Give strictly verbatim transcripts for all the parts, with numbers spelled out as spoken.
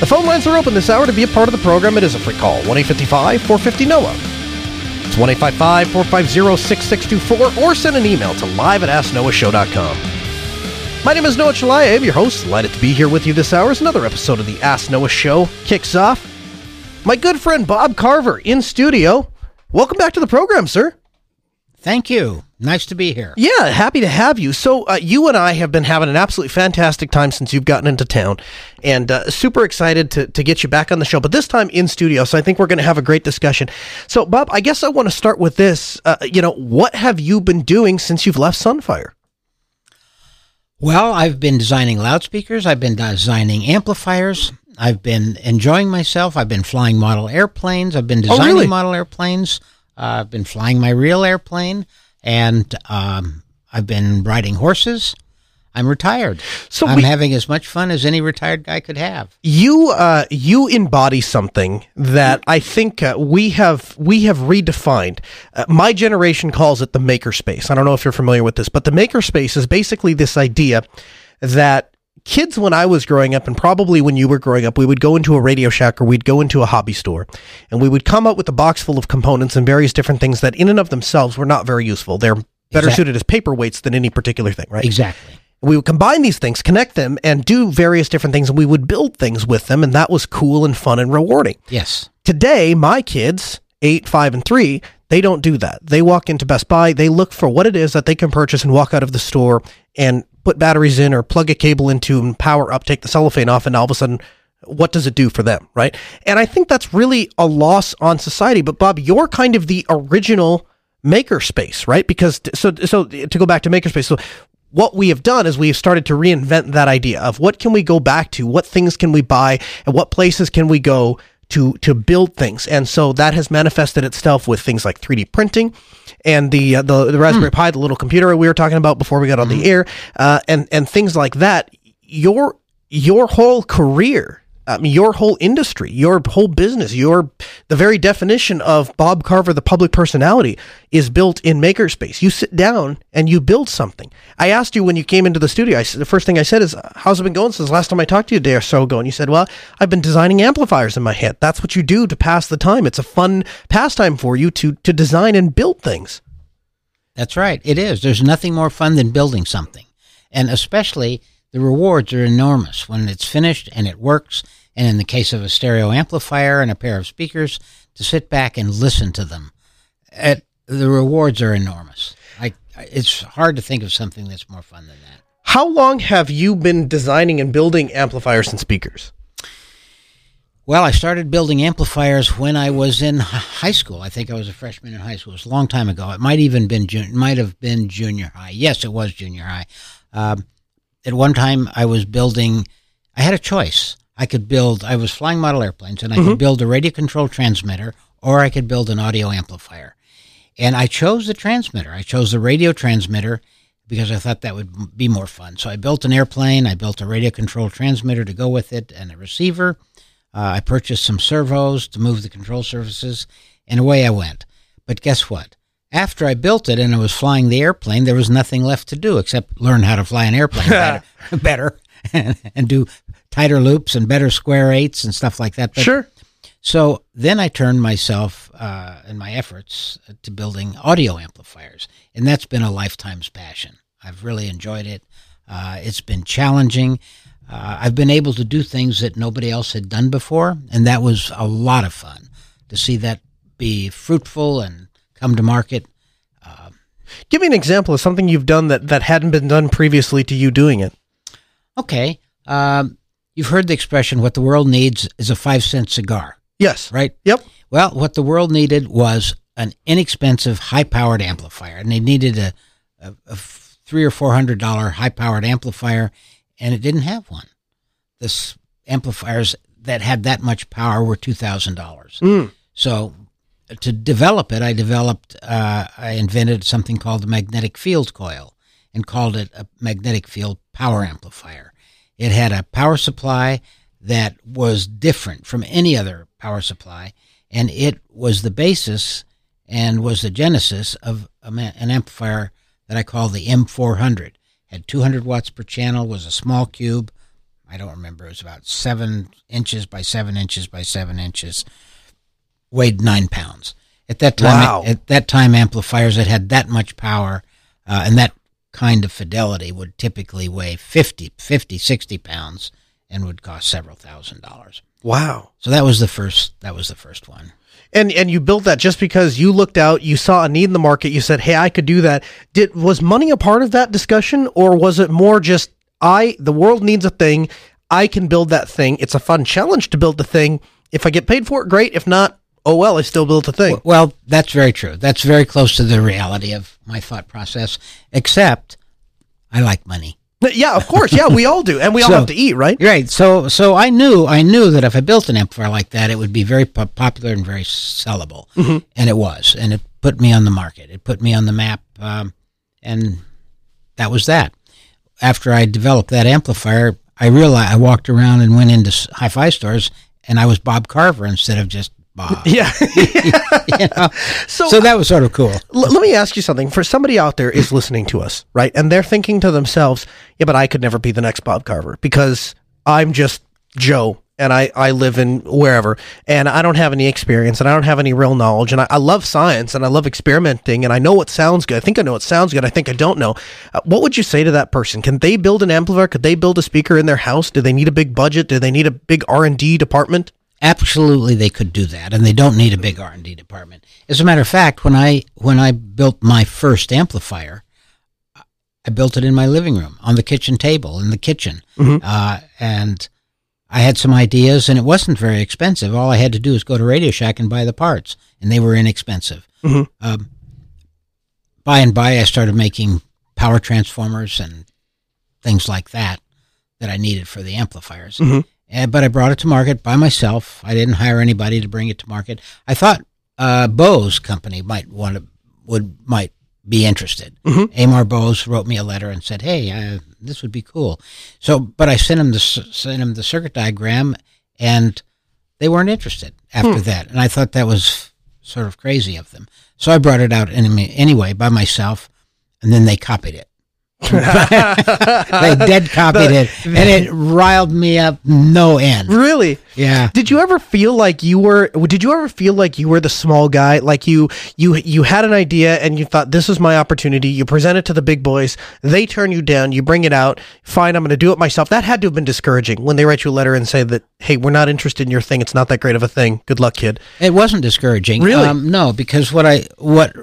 The phone lines are open this hour to be a part of the program. It is a free call, one eight five five, four five zero, N O A H. It's one eight five five, four five zero, six six two four or send an email to live at ask noah show dot com. My name is Noah Chalaya. I'm your host. Delighted to be here with you this hour as another episode of the Ask Noah show kicks off. My good friend Bob Carver in studio. Welcome back to the program, sir. Thank you. Nice to be here. Yeah, happy to have you. So uh, you and I have been having an absolutely fantastic time since you've gotten into town, and uh, super excited to, to get you back on the show, but this time in studio, so I think we're going to have a great discussion. So, Bob, I guess I want to start with this. Uh, you know, what have you been doing since you've left Sunfire? Well, I've been designing loudspeakers. I've been designing amplifiers. I've been enjoying myself. I've been flying model airplanes. I've been designing oh, really? model airplanes. Uh, I've been flying my real airplane, and um, I've been riding horses. I'm retired. So I'm we, having as much fun as any retired guy could have. You uh, you embody something that I think uh, we have we have redefined. Uh, my generation calls it the makerspace. I don't know if you're familiar with this, but the makerspace is basically this idea that kids, when I was growing up, and probably when you were growing up, we would go into a Radio Shack or we'd go into a hobby store, and we would come up with a box full of components and various different things that in and of themselves were not very useful. They're better exactly. suited as paperweights than any particular thing, right? Exactly. We would combine these things, connect them, and do various different things, and we would build things with them, and that was cool and fun and rewarding. Yes. Today, my kids, eight, five, and three, they don't do that. They walk into Best Buy, they look for what it is that they can purchase and walk out of the store and put batteries in or plug a cable into and power up, take the cellophane off, and all of a sudden, what does it do for them, right? And I think that's really a loss on society. But Bob, you're kind of the original makerspace, right? Because, so so to go back to makerspace, so what we have done is we have started to reinvent that idea of what can we go back to, what things can we buy, and what places can we go to to build things. And so that has manifested itself with things like three D printing, and the uh, the, the Raspberry mm. Pi, the little computer we were talking about before we got on mm. the air, uh, and and things like that. Your your whole career, um, your whole industry, your whole business, your the very definition of Bob Carver, the public personality, is built in makerspace. You sit down and you build something. I asked you when you came into the studio, I, the first thing I said is, how's it been going since last time I talked to you a day or so ago? And you said, well, I've been designing amplifiers in my head. That's what you do to pass the time. It's a fun pastime for you to, to design and build things. That's right. It is. There's nothing more fun than building something. And especially the rewards are enormous when it's finished and it works. And in the case of a stereo amplifier and a pair of speakers, to sit back and listen to them. At The rewards are enormous. I, it's hard to think of something that's more fun than that. How long have you been designing and building amplifiers and speakers? Well, I started building amplifiers when I was in high school. I think I was a freshman in high school. It was a long time ago. It might even been jun- might have been junior high. Yes, it was junior high. Um, at one time, I was building. I had a choice. I could build. I was flying model airplanes, and I mm-hmm. could build a radio control transmitter, or I could build an audio amplifier. And I chose the transmitter. I chose the radio transmitter because I thought that would be more fun. So I built an airplane. I built a radio control transmitter to go with it and a receiver. Uh, I purchased some servos to move the control surfaces, and away I went. But guess what? After I built it and I was flying the airplane, there was nothing left to do except learn how to fly an airplane better, better and, and do tighter loops and better square eights and stuff like that. But sure. So then I turned myself uh, and my efforts to building audio amplifiers, and that's been a lifetime's passion. I've really enjoyed it. Uh, it's been challenging. Uh, I've been able to do things that nobody else had done before, and that was a lot of fun to see that be fruitful and come to market. Uh, Give me an example of something you've done that, that hadn't been done previously to you doing it. Okay. Um, you've heard the expression, what the world needs is a five-cent cigar. Yes. Right? Yep. Well, what the world needed was an inexpensive, high-powered amplifier, and they needed a, a, a three hundred dollars or four hundred dollars high-powered amplifier, and it didn't have one. This amplifiers that had that much power were two thousand dollars. Mm. So to develop it, I developed, uh, I invented something called the magnetic field coil and called it a magnetic field power amplifier. It had a power supply that was different from any other power supply, and it was the basis and was the genesis of a ma- an amplifier that I call the M four hundred. Had two hundred watts per channel, was a small cube. I don't remember. It was about seven inches by seven inches by seven inches. Weighed nine pounds at that time. Wow. At that time, amplifiers that had that much power uh, and that kind of fidelity would typically weigh fifty, sixty pounds and would cost several thousand dollars. Wow! So that was the first. That was the first one. And and you built that just because you looked out, you saw a need in the market. You said, "Hey, I could do that." Did was money a part of that discussion, or was it more just I? The world needs a thing. I can build that thing. It's a fun challenge to build the thing. If I get paid for it, great. If not, oh well, I still built a thing. Well, that's very true. That's very close to the reality of my thought process. Except, I like money. Yeah, of course. Yeah, we all do, and we so, all have to eat, right? Right. So, so I knew, I knew that if I built an amplifier like that, it would be very po- popular and very sellable, mm-hmm. and it was, and it put me on the market. It put me on the map, um, and that was that. After I developed that amplifier, I realized I walked around and went into hi-fi stores, and I was Bob Carver instead of just Bob. Yeah. you know? so, so that was sort of cool. L- let me ask you something. For somebody out there is listening to us, right? And they're thinking to themselves, yeah, but I could never be the next Bob Carver because I'm just Joe and I, I live in wherever and I don't have any experience and I don't have any real knowledge and I, I love science and I love experimenting and I know what sounds good. I think I know what sounds good. I think I don't know. Uh, what would you say to that person? Can they build an amplifier? Could they build a speaker in their house? Do they need a big budget? Do they need a big R and D department? Absolutely, they could do that, and they don't need a big R and D department. As a matter of fact, when I when I built my first amplifier, I built it in my living room, on the kitchen table, in the kitchen. Mm-hmm. Uh, and I had some ideas, and it wasn't very expensive. All I had to do was go to Radio Shack and buy the parts, and they were inexpensive. Mm-hmm. Um, by and by, I started making power transformers and things like that that I needed for the amplifiers. Mm-hmm. Uh, but I brought it to market by myself. I didn't hire anybody to bring it to market. I thought uh, Bose company might want to would might be interested. Mm-hmm. Amar Bose wrote me a letter and said, "Hey, uh, this would be cool." So, but I sent him the sent him the circuit diagram, and they weren't interested after hmm. that. And I thought that was sort of crazy of them. So I brought it out anyway, anyway by myself, and then they copied it. They dead copied the, it and it riled me up no end. Really? Yeah. Did you ever feel like you were did you ever feel like you were the small guy? Like you you you had an idea and you thought this is my opportunity, you present it to the big boys, they turn you down, you bring it out, fine, I'm gonna do it myself. That had to have been discouraging when they write you a letter and say that, hey, we're not interested in your thing, it's not that great of a thing. Good luck, kid. It wasn't discouraging. Really? Um, no, because what I what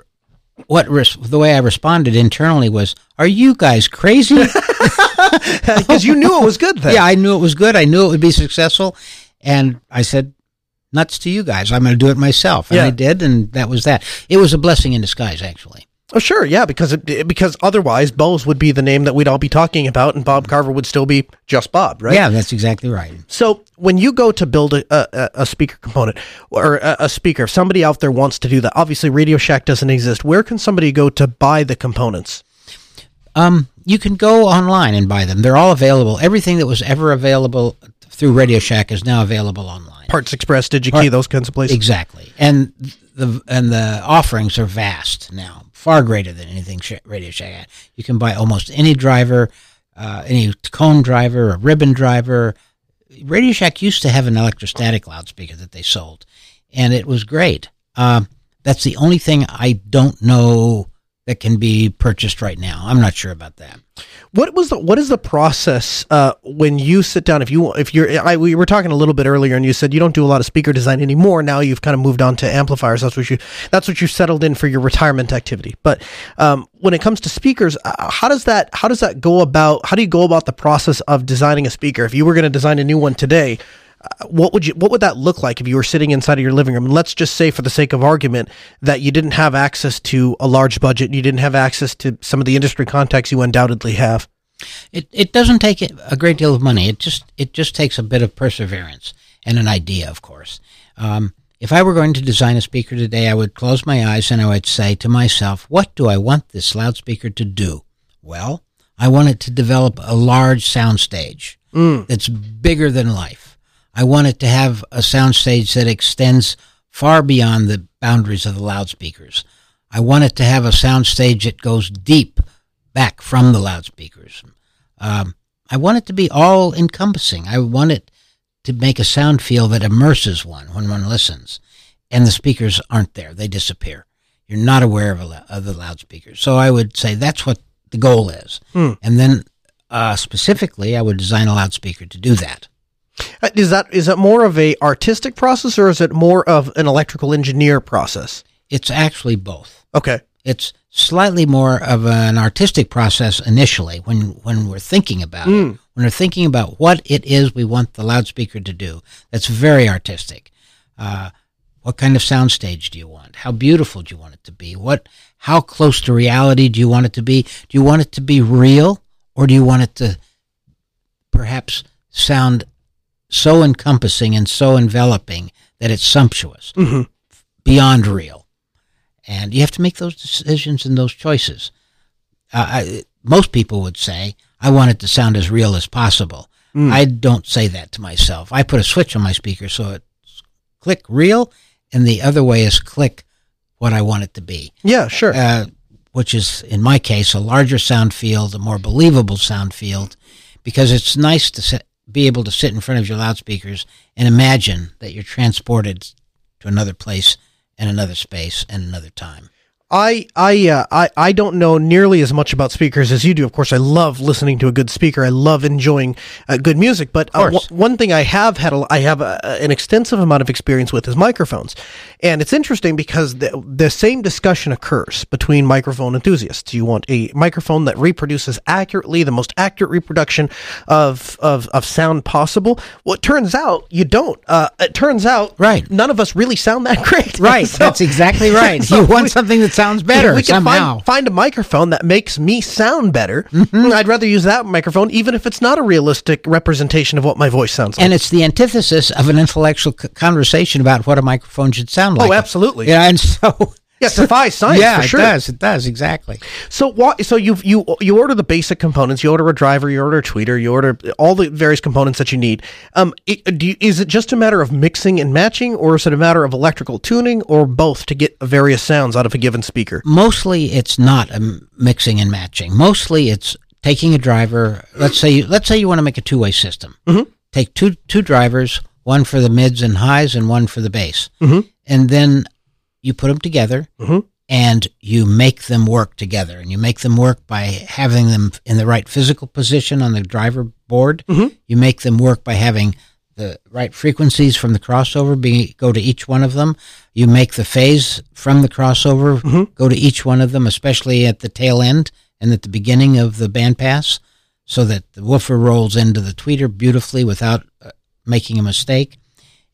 What res- the way I responded internally was, "Are you guys crazy?" Because you knew it was good then. Yeah, I knew it was good. I knew it would be successful, and I said, "Nuts to you guys! I'm going to do it myself." And yeah. I did, and that was that. It was a blessing in disguise, actually. Oh, sure, yeah, because it, because otherwise, Bose would be the name that we'd all be talking about, and Bob Carver would still be just Bob, right? Yeah, that's exactly right. So when you go to build a, a, a speaker component or a, a speaker, if somebody out there wants to do that, obviously Radio Shack doesn't exist. Where can somebody go to buy the components? Um, you can go online and buy them. They're all available. Everything that was ever available through Radio Shack is now available online. Parts Express, DigiKey, Part, those kinds of places. Exactly, and the and the offerings are vast now. Far greater than anything Radio Shack had. You can buy almost any driver, uh, any cone driver, a ribbon driver. Radio Shack used to have an electrostatic loudspeaker that they sold, and it was great. Uh, that's the only thing I don't know that can be purchased right now. I'm not sure about that. What was the, what is the process uh, when you sit down? If you if you're, I, we were talking a little bit earlier, and you said you don't do a lot of speaker design anymore. Now you've kind of moved on to amplifiers. That's what you that's what you settled in for your retirement activity. But um, when it comes to speakers, uh, how does that how does that go about? How do you go about the process of designing a speaker? If you were going to design a new one today, uh, what would you what would that look like if you were sitting inside of your living room? And let's just say, for the sake of argument, that you didn't have access to a large budget, and you didn't have access to some of the industry contacts you undoubtedly have. It it doesn't take a great deal of money. It just it just takes a bit of perseverance and an idea, of course. Um, if I were going to design a speaker today, I would close my eyes and I would say to myself, what do I want this loudspeaker to do? Well, I want it to develop a large soundstage mm. that's bigger than life. I want it to have a soundstage that extends far beyond the boundaries of the loudspeakers. I want it to have a soundstage that goes deep back from the loudspeakers. Um, I want it to be all-encompassing. I want it to make a sound feel that immerses one when one listens, and the speakers aren't there. They disappear. You're not aware of, a, of the loudspeakers. So I would say that's what the goal is. Hmm. And then uh, specifically, I would design a loudspeaker to do that. Is that is that more of a artistic process, or is it more of an electrical engineer process? It's actually both. Okay. It's slightly more of an artistic process initially when, when we're thinking about mm. it. When we're thinking about what it is we want the loudspeaker to do, that's very artistic. Uh, what kind of soundstage do you want? How beautiful do you want it to be? What? How close to reality do you want it to be? Do you want it to be real, or do you want it to perhaps sound so encompassing and so enveloping that it's sumptuous, mm-hmm. beyond real? And you have to make those decisions and those choices. Uh, I, most people would say, I want it to sound as real as possible. Mm. I don't say that to myself. I put a switch on my speaker so it's click real, and the other way is click what I want it to be. Yeah, sure. Uh, which is, in my case, a larger sound field, a more believable sound field, because it's nice to sit, be able to sit in front of your loudspeakers and imagine that you're transported to another place and another space and another time. I I, uh, I I don't know nearly as much about speakers as you do. Of course, I love listening to a good speaker. I love enjoying uh, good music. But uh, w- one thing I have had, a, I have a, an extensive amount of experience with is microphones. And it's interesting because the, the same discussion occurs between microphone enthusiasts. You want a microphone that reproduces accurately, the most accurate reproduction of of, of sound possible. Well, it turns out you don't. Uh, it turns out right. None of us really sound that great. Right. So, that's exactly right. So you want we, something that sounds Sounds better. We can somehow. Find, find a microphone that makes me sound better. Mm-hmm. I'd rather use that microphone, even if it's not a realistic representation of what my voice sounds like. And it's the antithesis of an intellectual c- conversation about what a microphone should sound like. Oh, absolutely. Yeah, and so yes, defies science. Yeah, for sure. it does. It does exactly. So what? So you you you order the basic components. You order a driver. You order a tweeter. You order all the various components that you need. Um, it, do you, is it just a matter of mixing and matching, or is it a matter of electrical tuning, or both to get various sounds out of a given speaker? Mostly, it's not a mixing and matching. Mostly, it's taking a driver. Let's say you, let's say you want to make a two way system. Mm-hmm. Take two two drivers, one for the mids and highs, and one for the bass, mm-hmm. and then you put them together, mm-hmm. and you make them work together. And you make them work by having them in the right physical position on the driver board. Mm-hmm. You make them work by having the right frequencies from the crossover be, go to each one of them. You make the phase from the crossover mm-hmm. go to each one of them, especially at the tail end and at the beginning of the bandpass, so that the woofer rolls into the tweeter beautifully without uh, making a mistake.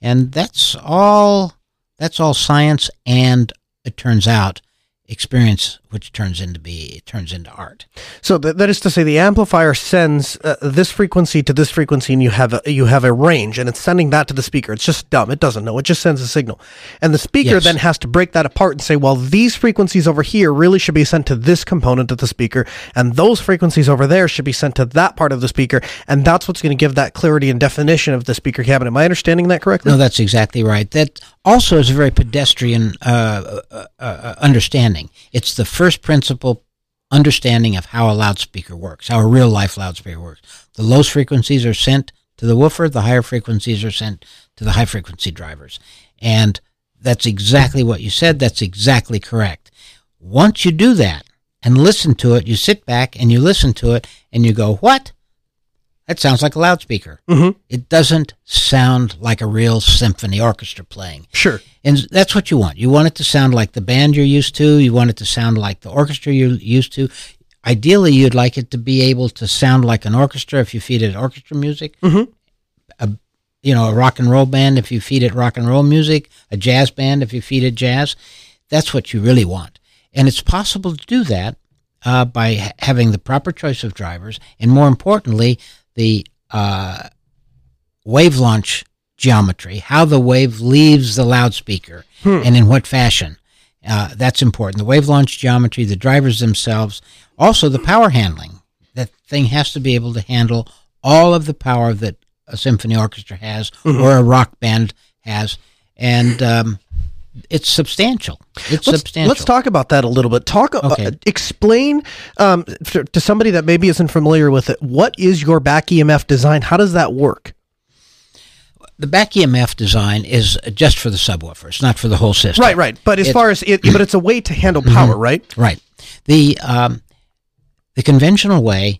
And that's all... That's all science, and it turns out experience, which turns into be it turns into art. So th- that is to say, the amplifier sends uh, this frequency to this frequency, and you have a, you have a range, and it's sending that to the speaker. It's just dumb; it doesn't know. It just sends a signal, and the speaker yes. then has to break that apart and say, "Well, these frequencies over here really should be sent to this component of the speaker, and those frequencies over there should be sent to that part of the speaker," and that's what's going to give that clarity and definition of the speaker cabinet. Am I understanding that correctly? No, that's exactly right. That also is a very pedestrian uh, uh, uh, understanding. It's the first principle understanding of how a loudspeaker works, how a real-life loudspeaker works. The lowest frequencies are sent to the woofer. The higher frequencies are sent to the high-frequency drivers. And that's exactly what you said. That's exactly correct. Once you do that and listen to it, you sit back and you listen to it, and you go, what? That sounds like a loudspeaker. Mm-hmm. It doesn't sound like a real symphony orchestra playing. Sure. And that's what you want. You want it to sound like the band you're used to. You want it to sound like the orchestra you're used to. Ideally, you'd like it to be able to sound like an orchestra if you feed it orchestra music, mm-hmm. a, you know, a rock and roll band if you feed it rock and roll music, a jazz band if you feed it jazz. That's what you really want. And it's possible to do that uh, by ha- having the proper choice of drivers, and more importantly, the uh, wave launch geometry, how the wave leaves the loudspeaker, hmm. and in what fashion. Uh, that's important. The wave launch geometry, the drivers themselves, also the power handling. That thing has to be able to handle all of the power that a symphony orchestra has mm-hmm. or a rock band has. And um, it's substantial. It's let's, substantial. Let's talk about that a little bit. Talk. Okay. Uh, explain um, to somebody that maybe isn't familiar with it, what is your back E M F design? How does that work? The back E M F design is just for the subwoofer. It's not for the whole system. Right, right. But as it's, far as it, but it's a way to handle power, mm-hmm. right? Right. The um, the conventional way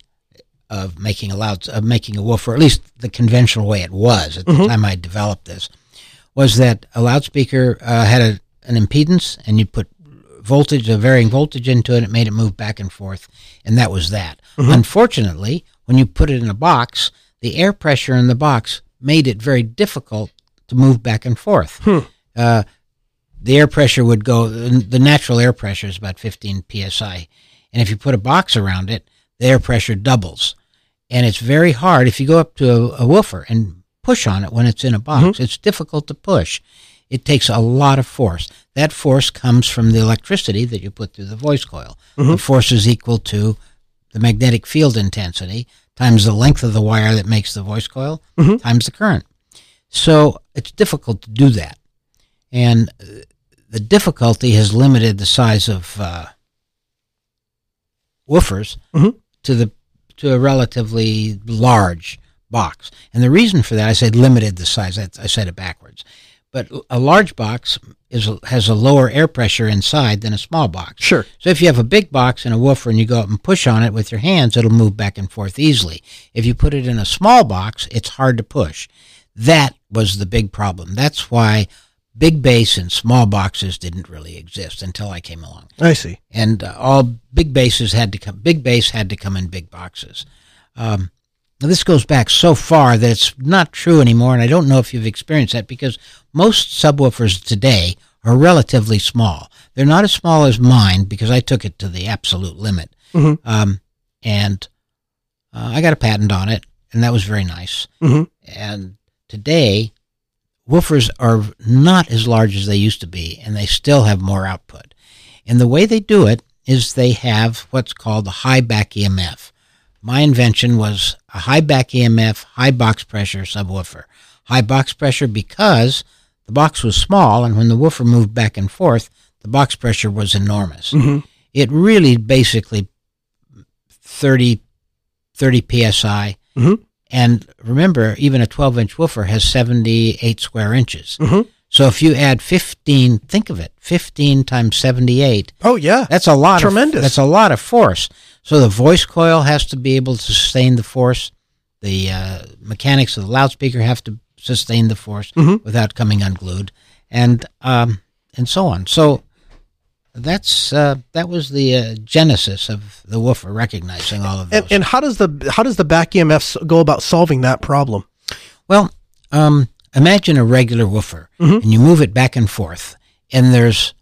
of making a loud, of making a woofer, at least the conventional way it was at mm-hmm. the time I developed this, was that a loudspeaker uh, had a, an impedance, and you put voltage, a varying voltage into it. It made it move back and forth, and that was that. Mm-hmm. Unfortunately, when you put it in a box, the air pressure in the box made it very difficult to move back and forth. Hmm. Uh, the air pressure would go, the natural air pressure is about fifteen P S I. And if you put a box around it, the air pressure doubles. And it's very hard. If you go up to a, a woofer and push on it when it's in a box, mm-hmm. it's difficult to push. It takes a lot of force. That force comes from the electricity that you put through the voice coil. Mm-hmm. The force is equal to the magnetic field intensity times the length of the wire that makes the voice coil, mm-hmm. times the current. So it's difficult to do that. And the difficulty has limited the size of uh, woofers mm-hmm. to the to a relatively large box. And the reason for that, I said limited the size, I, I said it backwards. But a large box is has a lower air pressure inside than a small box. Sure. So if you have a big box and a woofer and you go up and push on it with your hands, it'll move back and forth easily. If you put it in a small box, it's hard to push. That was the big problem. That's why big bass and small boxes didn't really exist until I came along. I see. And uh, all big basses had to come. Big bass had to come in big boxes. Um, Now, this goes back so far that it's not true anymore, and I don't know if you've experienced that, because most subwoofers today are relatively small. They're not as small as mine, because I took it to the absolute limit. Mm-hmm. Um, and uh, I got a patent on it, and that was very nice. Mm-hmm. And today, woofers are not as large as they used to be, and they still have more output. And the way they do it is they have what's called a high back E M F. My invention was a high back E M F, high box pressure subwoofer. High box pressure because the box was small, and when the woofer moved back and forth, the box pressure was enormous. Mm-hmm. It really basically thirty P S I. Mm-hmm. And remember, even a twelve-inch woofer has seventy-eight square inches. Mm-hmm. So if you add fifteen, think of it, fifteen times seventy-eight. Oh, yeah. That's a lot. Tremendous. Of, that's a lot of force. So the voice coil has to be able to sustain the force. The uh, mechanics of the loudspeaker have to sustain the force mm-hmm. without coming unglued, and um, and so on. So that's uh, that was the uh, genesis of the woofer, recognizing all of those. And, and how does the how does the back E M F go about solving that problem? Well, um, imagine a regular woofer, mm-hmm. and you move it back and forth, and there's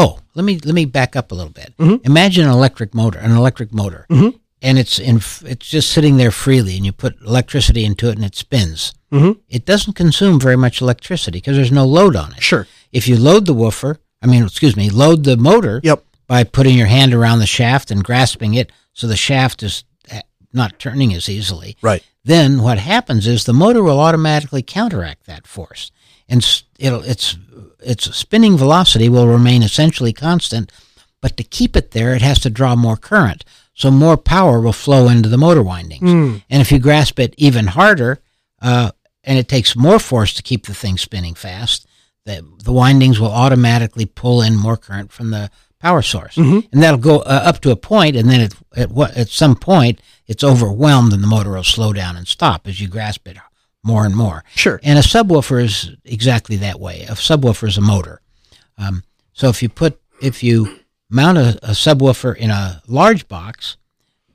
Oh, let me let me back up a little bit. Mm-hmm. Imagine an electric motor, an electric motor, mm-hmm. and it's in, it's just sitting there freely, and you put electricity into it, and it spins. Mm-hmm. It doesn't consume very much electricity because there's no load on it. Sure. If you load the woofer, I mean, excuse me, load the motor yep. by putting your hand around the shaft and grasping it, so the shaft is not turning as easily. Right. Then what happens is the motor will automatically counteract that force, and it'll it's. its spinning velocity will remain essentially constant, but to keep it there, it has to draw more current, so more power will flow into the motor windings. Mm. And if you grasp it even harder, uh, and it takes more force to keep the thing spinning fast, the, the windings will automatically pull in more current from the power source. Mm-hmm. And that'll go uh, up to a point, and then it, at, what, at some point, it's overwhelmed, and the motor will slow down and stop as you grasp it more and more. Sure. And a subwoofer is exactly that way. A subwoofer is a motor. Um, so if you put, if you mount a, a subwoofer in a large box,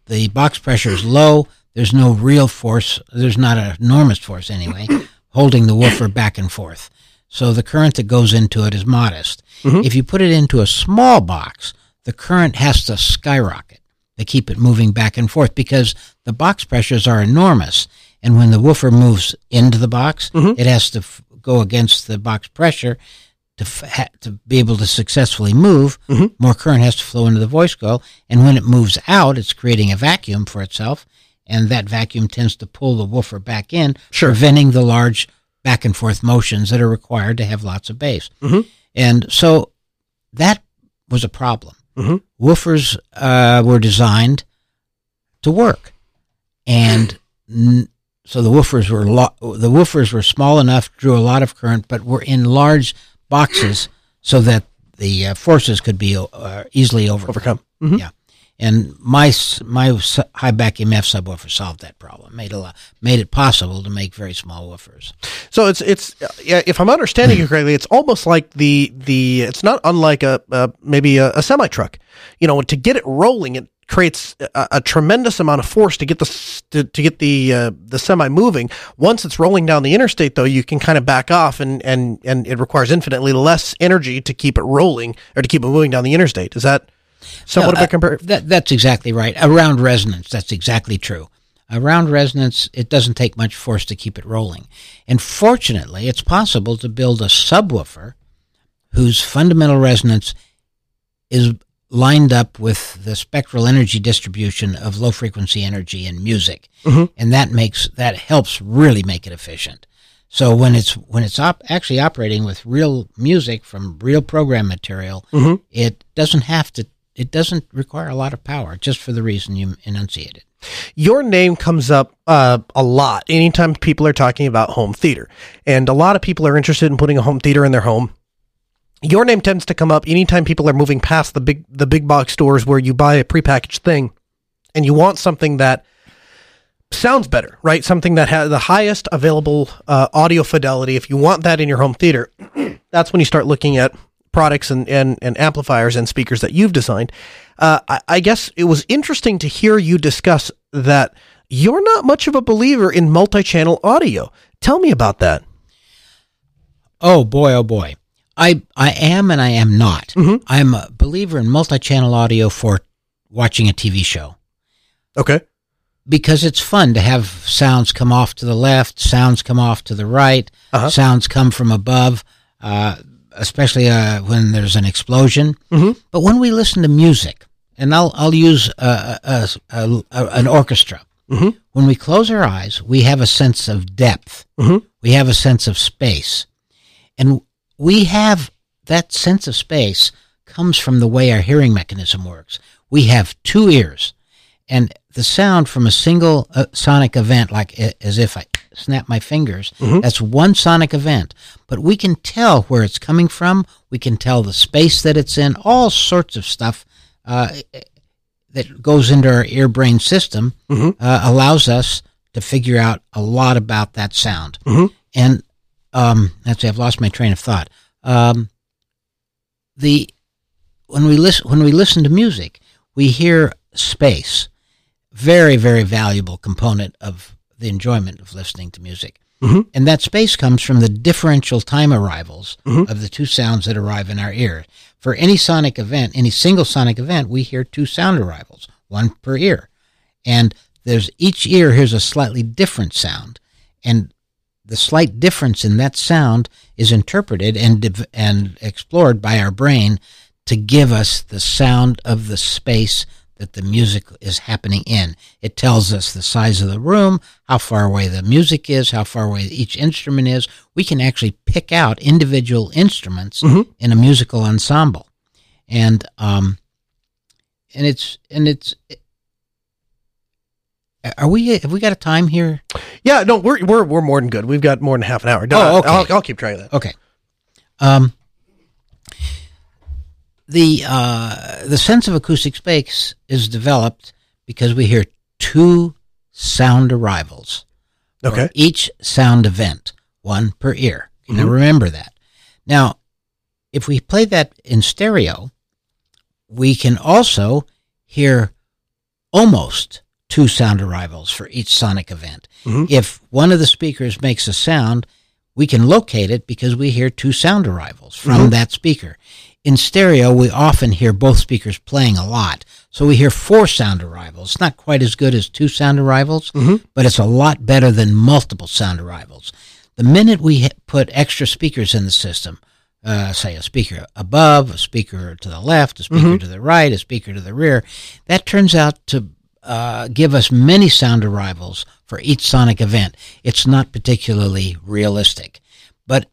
the box pressure is low. There's no real force. There's not an enormous force anyway, holding the woofer back and forth. So the current that goes into it is modest. Mm-hmm. If you put it into a small box, the current has to skyrocket to keep it moving back and forth because the box pressures are enormous. and when the woofer moves into the box, mm-hmm. it has to f- go against the box pressure to f- ha- to be able to successfully move. Mm-hmm. More current has to flow into the voice coil, and when it moves out, it's creating a vacuum for itself, and that vacuum tends to pull the woofer back in, sure. preventing the large back and forth motions that are required to have lots of bass. Mm-hmm. And so that was a problem. Mm-hmm. Woofers uh, were designed to work, and n- so the woofers were lo- the woofers were small enough, drew a lot of current, but were in large boxes so that the uh, forces could be uh, easily overcome. overcome. Mm-hmm. Yeah, and my my high back E M F subwoofer solved that problem. Made a lot, made it possible to make very small woofers. So it's it's uh, yeah, if I'm understanding you correctly, it's almost like the the it's not unlike a, a maybe a, a semi truck. You know, to get it rolling, it creates a, a tremendous amount of force to get the to, to get the uh, the semi moving. Once it's rolling down the interstate, though, you can kind of back off, and, and, and it requires infinitely less energy to keep it rolling or to keep it moving down the interstate. Is that somewhat no, of a comparison? Uh, that, that's exactly right. Around resonance, that's exactly true. Around resonance, it doesn't take much force to keep it rolling. And fortunately, it's possible to build a subwoofer whose fundamental resonance is lined up with the spectral energy distribution of low frequency energy in music. Mm-hmm. And that makes, that helps really make it efficient. So when it's, when it's op- actually operating with real music from real program material, mm-hmm. it doesn't have to, it doesn't require a lot of power, just for the reason you enunciated. Your name comes up uh, a lot anytime people are talking about home theater. And a lot of people are interested in putting a home theater in their home. Your name tends to come up anytime people are moving past the big the big box stores where you buy a prepackaged thing, and you want something that sounds better, right? Something that has the highest available uh, audio fidelity. If you want that in your home theater, that's when you start looking at products and, and, and amplifiers and speakers that you've designed. Uh, I, I guess it was interesting to hear you discuss that you're not much of a believer in multi-channel audio. Tell me about that. Oh, boy, oh, boy. I I am and I am not. Mm-hmm. I'm a believer in multi-channel audio for watching a T V show. Okay. Because it's fun to have sounds come off to the left, sounds come off to the right, uh-huh. sounds come from above, uh, especially uh, when there's an explosion. Mm-hmm. But when we listen to music, and I'll I'll use a, a, a, a, an orchestra. Mm-hmm. When we close our eyes, we have a sense of depth. Mm-hmm. We have a sense of space. And we have that sense of space comes from the way our hearing mechanism works. We have two ears, and the sound from a single uh, sonic event, like uh, as if I snap my fingers, mm-hmm. that's one sonic event. But we can tell where it's coming from. We can tell the space that it's in, all sorts of stuff uh, that goes into our ear brain system, mm-hmm. uh, allows us to figure out a lot about that sound. Mm-hmm. And Um, let's see, I've lost my train of thought. Um, the when we listen when we listen to music, we hear space, very very valuable component of the enjoyment of listening to music, mm-hmm. and that space comes from the differential time arrivals mm-hmm. of the two sounds that arrive in our ear. For any sonic event, any single sonic event, we hear two sound arrivals, one per ear, and there's each ear hears a slightly different sound, and the slight difference in that sound is interpreted and div- and explored by our brain to give us the sound of the space that the music is happening in. It tells us the size of the room, how far away the music is, how far away each instrument is. We can actually pick out individual instruments mm-hmm. in a musical ensemble, and um, and it's and it's. It, Are we? Have we got a time here? Yeah, no, we're we're we're more than good. We've got more than half an hour. No, oh, okay. I'll, I'll keep trying that. Okay. Um, the uh, the sense of acoustic space is developed because we hear two sound arrivals. Okay. Each sound event, one per ear. Mm-hmm. Now remember that. Now, if we play that in stereo, we can also hear almost two sound arrivals for each sonic event. Mm-hmm. If one of the speakers makes a sound, we can locate it because we hear two sound arrivals from mm-hmm. that speaker. In stereo, we often hear both speakers playing a lot, So we hear four sound arrivals. It's not quite as good as two sound arrivals, mm-hmm. but it's a lot better than multiple sound arrivals. The minute we put extra speakers in the system, uh, say a speaker above, a speaker to the left, a speaker mm-hmm. to the right, a speaker to the rear, that turns out to uh, give us many sound arrivals for each sonic event. It's not particularly realistic, but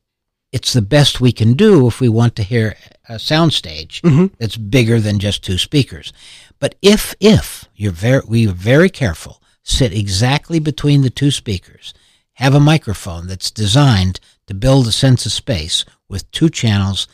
it's the best we can do if we want to hear a soundstage mm-hmm. that's bigger than just two speakers. But if, if you're very, we're very careful, sit exactly between the two speakers, have a microphone that's designed to build a sense of space with two channels,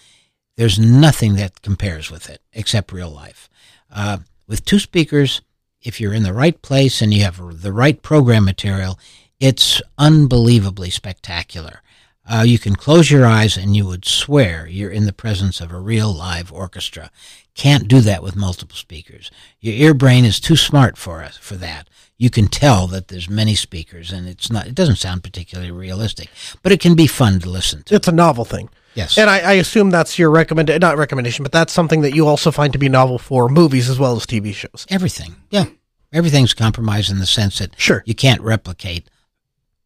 there's nothing that compares with it except real life. Uh, with two speakers, if you're in the right place and you have the right program material, it's unbelievably spectacular. Uh, you can close your eyes and you would swear you're in the presence of a real live orchestra. Can't do that with multiple speakers. Your ear brain is too smart for us for that. You can tell that there's many speakers and it's not. It doesn't sound particularly realistic, but it can be fun to listen to. It's a novel thing. Yes. And I, I assume that's your recommend, not recommendation, but that's something that you also find to be novel for movies as well as T V shows. Everything. Yeah. Everything's compromised in the sense that sure. you can't replicate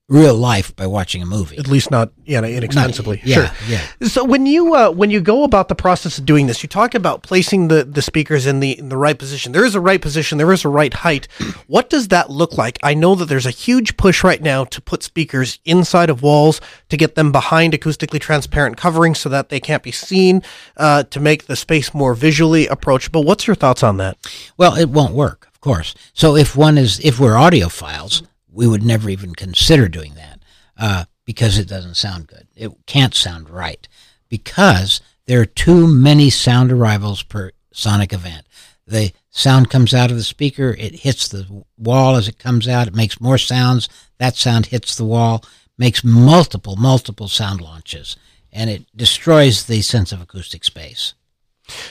real life by watching a movie, at least not yeah inexpensively. Not, yeah, sure. Yeah. So when you uh, when you go about the process of doing this, you talk about placing the, the speakers in the in the right position. There is a right position. There is a right height. What does that look like? I know that there's a huge push right now to put speakers inside of walls to get them behind acoustically transparent covering so that they can't be seen. Uh, to make the space more visually approachable. What's your thoughts on that? Well, it won't work, of course. So if one is if we're audiophiles. We would never even consider doing that uh, because it doesn't sound good. It can't sound right because there are too many sound arrivals per sonic event. The sound comes out of the speaker. It hits the wall as it comes out. It makes more sounds. That sound hits the wall, makes multiple, multiple sound launches, and it destroys the sense of acoustic space.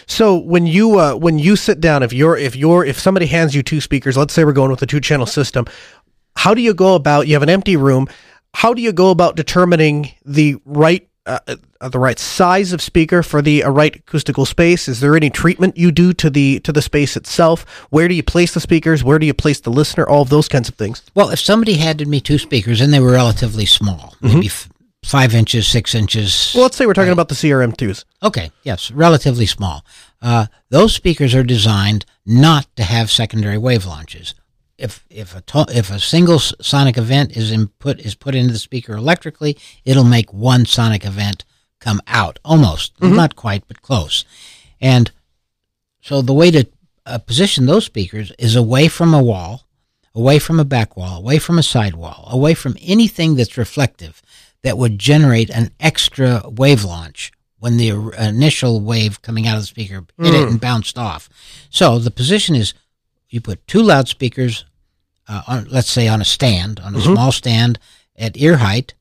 So when you uh, when you sit down, if you're if you're if somebody hands you two speakers, let's say we're going with a two-channel system, how do you go about, you have an empty room, how do you go about determining the right uh, the right size of speaker for the uh, right acoustical space? Is there any treatment you do to the to the space itself? Where do you place the speakers? Where do you place the listener? All of those kinds of things. Well, if somebody handed me two speakers and they were relatively small, mm-hmm. maybe f- five inches, six inches. Well, let's say we're talking uh, about the C R M twos. Okay, yes, relatively small. Uh, those speakers are designed not to have secondary wave launches. If if a to- if a single sonic event is input is put into the speaker electrically, it'll make one sonic event come out almost, mm-hmm. not quite, but close. And so the way to uh, position those speakers is away from a wall, away from a back wall, away from a side wall, away from anything that's reflective that would generate an extra wave launch when the r- initial wave coming out of the speaker hit mm. it and bounced off. So the position is you put two loudspeakers. Uh, on, let's say on a stand, on a mm-hmm. small stand at ear height,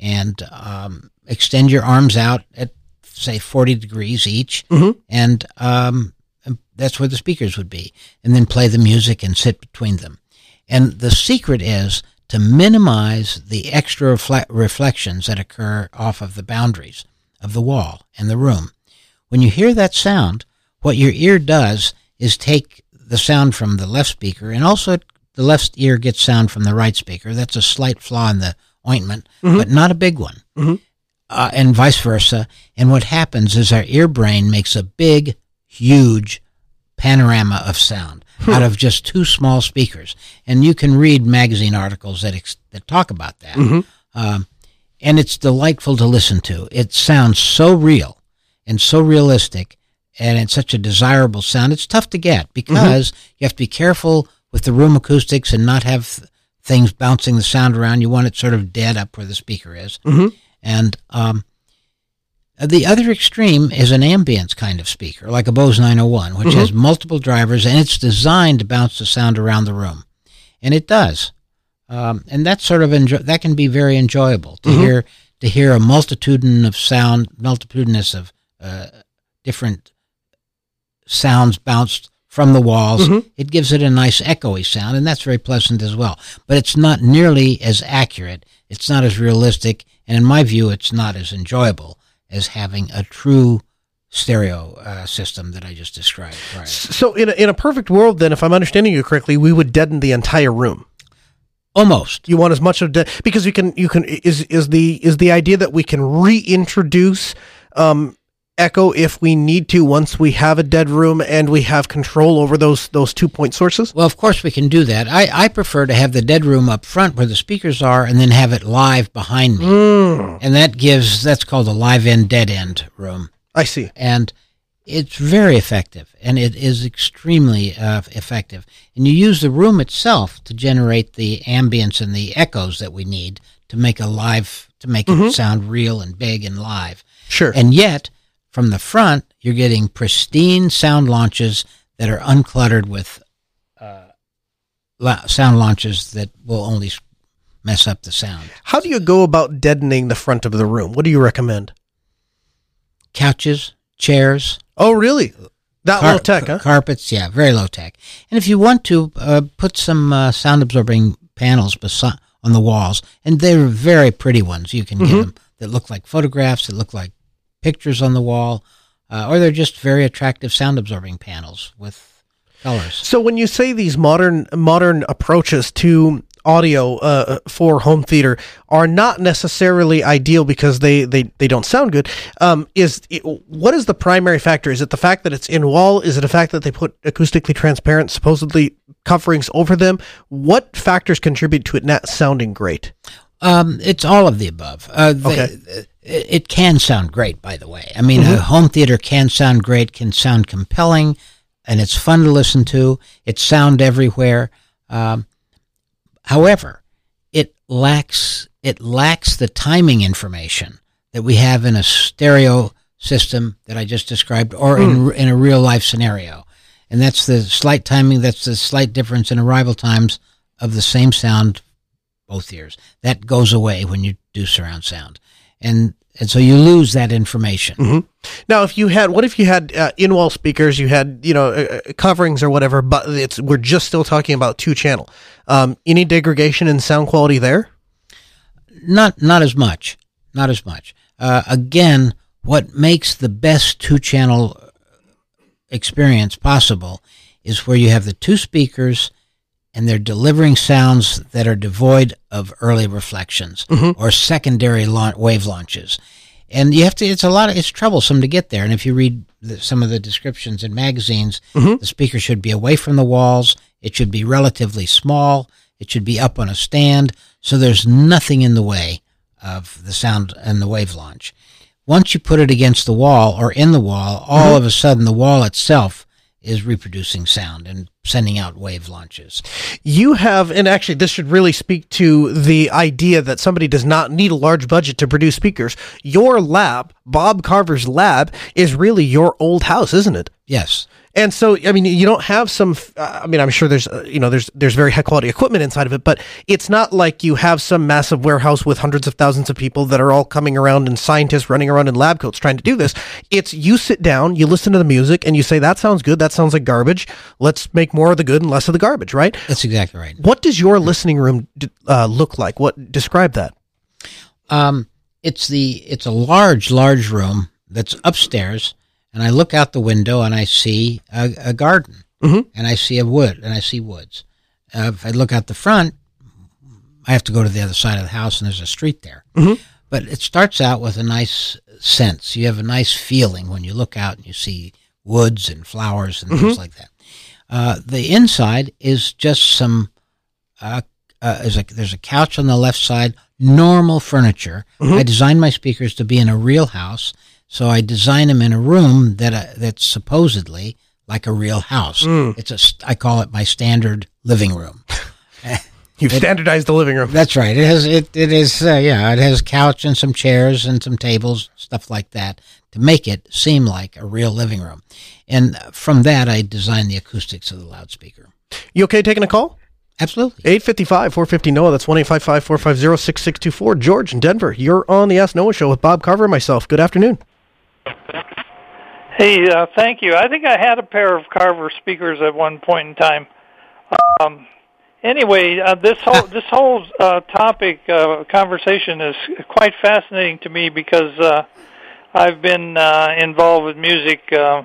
and um, extend your arms out at, say, forty degrees each, mm-hmm. and um, that's where the speakers would be, and then play the music and sit between them. And the secret is to minimize the extra refle- reflections that occur off of the boundaries of the wall and the room. When you hear that sound, what your ear does is take the sound from the left speaker, and also it the left ear gets sound from the right speaker. That's a slight flaw in the ointment, mm-hmm. but not a big one, mm-hmm. uh, and vice versa. And what happens is our ear brain makes a big, huge panorama of sound hmm. out of just two small speakers. And you can read magazine articles that ex- that talk about that. Mm-hmm. Um, and it's delightful to listen to. It sounds so real and so realistic, and it's such a desirable sound. It's tough to get because mm-hmm. you have to be careful with the room acoustics and not have th- things bouncing the sound around. You want it sort of dead up where the speaker is. Mm-hmm. And um, the other extreme is an ambience kind of speaker, like a Bose nine oh one, which mm-hmm. has multiple drivers, and it's designed to bounce the sound around the room. And it does. Um, and that's sort of enjoy- that can be very enjoyable to mm-hmm. hear to hear a multitudinous of sound, multitudinous of uh, different sounds bounced from the walls, mm-hmm. it gives it a nice echoey sound, and that's very pleasant as well. But it's not nearly as accurate, it's not as realistic, and in my view, it's not as enjoyable as having a true stereo uh, system that I just described prior. So in a, in a perfect world, then, if I'm understanding you correctly, we would deaden the entire room. Almost. You want as much of de- because you can you can is is the is the idea that we can reintroduce um, echo if we need to once we have a dead room and we have control over those those two point sources. Well, of course we can do that. I, I prefer to have the dead room up front where the speakers are, and then have it live behind me, mm. and that gives that's called a live end dead end room. I see, and it's very effective, and it is extremely uh, effective. And you use the room itself to generate the ambience and the echoes that we need to make a live, to make mm-hmm. it sound real and big and live. Sure. And yet, from the front, you're getting pristine sound launches that are uncluttered with uh, la- sound launches that will only mess up the sound. How do you go about deadening the front of the room? What do you recommend? Couches, chairs. Oh, really? That car- low tech, huh? Carpets, yeah, very low tech. And if you want to, uh, put some uh, sound-absorbing panels besi- on the walls, and they're very pretty ones. You can mm-hmm. get them that look like photographs, that look like pictures on the wall, uh, or they're just very attractive sound-absorbing panels with colors. So when you say these modern modern approaches to audio uh, for home theater are not necessarily ideal because they, they, they don't sound good. Um, is it, what is the primary factor? Is it the fact that it's in wall? Is it the fact that they put acoustically transparent, supposedly coverings over them? What factors contribute to it not sounding great? Um, it's all of the above. Uh, the, okay. It, it can sound great, by the way. I mean, mm-hmm. a home theater can sound great, can sound compelling, and it's fun to listen to. It's sound everywhere. Um, However, it lacks it lacks the timing information that we have in a stereo system that I just described, or mm. in in a real life scenario, and that's the slight timing. That's the slight difference in arrival times of the same sound, both ears. That goes away when you do surround sound, and and so you lose that information. Mm-hmm. Now, if you had, what if you had uh, in-wall speakers? You had, you know, uh, coverings or whatever, but it's we're just still talking about two-channel. Um, any degradation in sound quality there? Not, not as much. Not as much. Uh, again, what makes the best two-channel experience possible is where you have the two speakers and they're delivering sounds that are devoid of early reflections mm-hmm. or secondary la- wave launches. And you have to, it's a lot of, it's troublesome to get there. And if you read the, some of the descriptions in magazines, mm-hmm. the speaker should be away from the walls. It should be relatively small. It should be up on a stand. So there's nothing in the way of the sound and the wave launch. Once you put it against the wall or in the wall, all mm-hmm. of a sudden the wall itself is reproducing sound and sending out wave launches. You have, and actually this should really speak to the idea that somebody does not need a large budget to produce speakers. Your lab, Bob Carver's lab, is really your old house, isn't it? Yes. And so, I mean, you don't have some, uh, I mean, I'm sure there's, uh, you know, there's there's very high quality equipment inside of it, but it's not like you have some massive warehouse with hundreds of thousands of people that are all coming around and scientists running around in lab coats trying to do this. It's you sit down, you listen to the music, and you say, that sounds good, that sounds like garbage, let's make more of the good and less of the garbage, right? That's exactly right. What does your listening room uh, look like? What describe that? Um, it's the it's a large, large room that's upstairs. And I look out the window and I see a, a garden, mm-hmm. and I see a wood, and I see woods. Uh, if I look out the front, I have to go to the other side of the house, and there's a street there. Mm-hmm. But it starts out with a nice sense. You have a nice feeling when you look out and you see woods and flowers and mm-hmm. things like that. Uh, the inside is just some. Uh, uh, is a, there's a couch on the left side. Normal furniture. Mm-hmm. I designed my speakers to be in a real house. So I design them in a room that uh, that's supposedly like a real house. Mm. It's a, I call it my standard living room. You've it, standardized the living room. That's right. It has it it is uh, yeah. It has couch and some chairs and some tables, stuff like that, to make it seem like a real living room. And from that, I designed the acoustics of the loudspeaker. You okay taking a call? Absolutely. eight five five, four five zero, N O A H. That's one eight five five, four five zero, six six two four. George in Denver, you're on the Ask Noah Show with Bob Carver and myself. Good afternoon. Hey, uh, thank you. I think I had a pair of Carver speakers at one point in time. Um, anyway, uh, this whole this whole uh, topic uh, conversation is quite fascinating to me because uh, I've been uh, involved with music uh,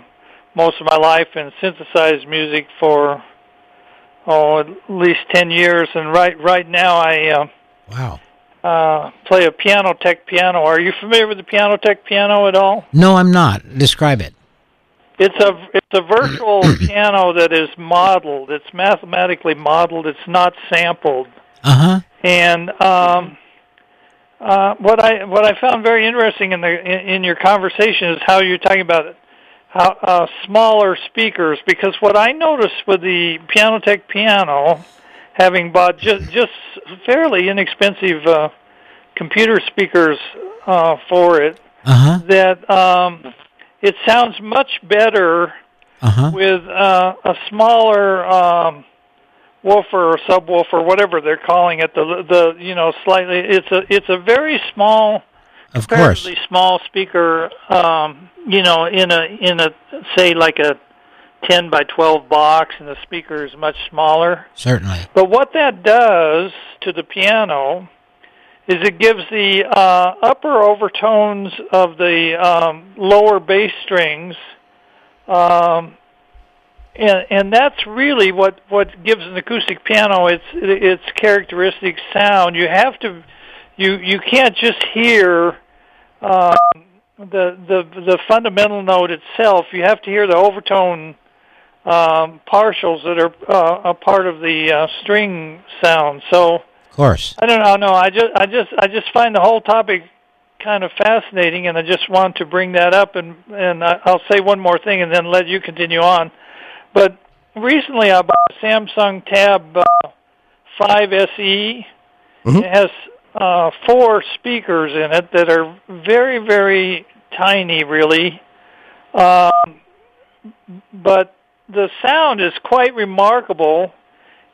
most of my life and synthesized music for oh at least ten years, and right right now I uh, wow uh, play a PianoTech piano. Are you familiar with the PianoTech piano at all? No, I'm not. Describe it. It's a it's a virtual piano that is modeled. It's mathematically modeled. It's not sampled. Uh huh. And um, uh, what I what I found very interesting in the in, in your conversation is how you're talking about it, how uh, smaller speakers. Because what I noticed with the PianoTech piano, having bought just just fairly inexpensive uh, computer speakers uh, for it, uh-huh. that. Um, It sounds much better uh-huh. with uh, a smaller um, woofer or subwoofer, whatever they're calling it. The the you know slightly it's a it's a very small, of course, fairly small speaker. Um, you know, in a in a say like a ten by twelve box, and the speaker is much smaller. Certainly. But what that does to the piano is it gives the uh, upper overtones of the um, lower bass strings, um, and, and that's really what, what gives an acoustic piano its its characteristic sound. You have to, you you can't just hear um, the the the fundamental note itself. You have to hear the overtone um, partials that are uh, a part of the uh, string sound. So. Course. I don't know. No, I just, I just, I just find the whole topic kind of fascinating, and I just want to bring that up. And and I'll say one more thing, and then let you continue on. But recently, I bought a Samsung Tab uh, five S E. Mm-hmm. It has uh, four speakers in it that are very, very tiny, really. Um, but the sound is quite remarkable.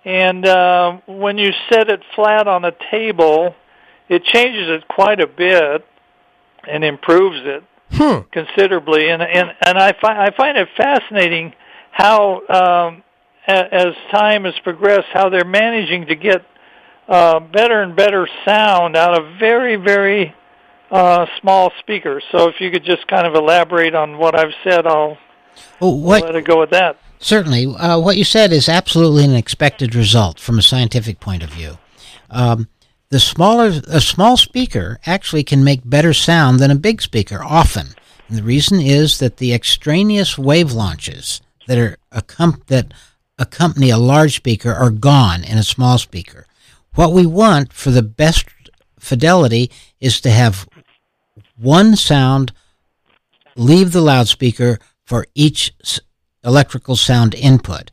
And uh, when you set it flat on a table, it changes it quite a bit and improves it hmm. considerably. And and and I find I find it fascinating how, um, a- as time has progressed, how they're managing to get uh, better and better sound out of very very uh, small speakers. So if you could just kind of elaborate on what I've said, I'll, oh, what? I'll let it go with that. Certainly. Uh, what you said is absolutely an expected result from a scientific point of view. Um, the smaller, a small speaker actually can make better sound than a big speaker often. And the reason is that the extraneous wave launches that are accom- that accompany a large speaker are gone in a small speaker. What we want for the best fidelity is to have one sound leave the loudspeaker for each s- electrical sound input.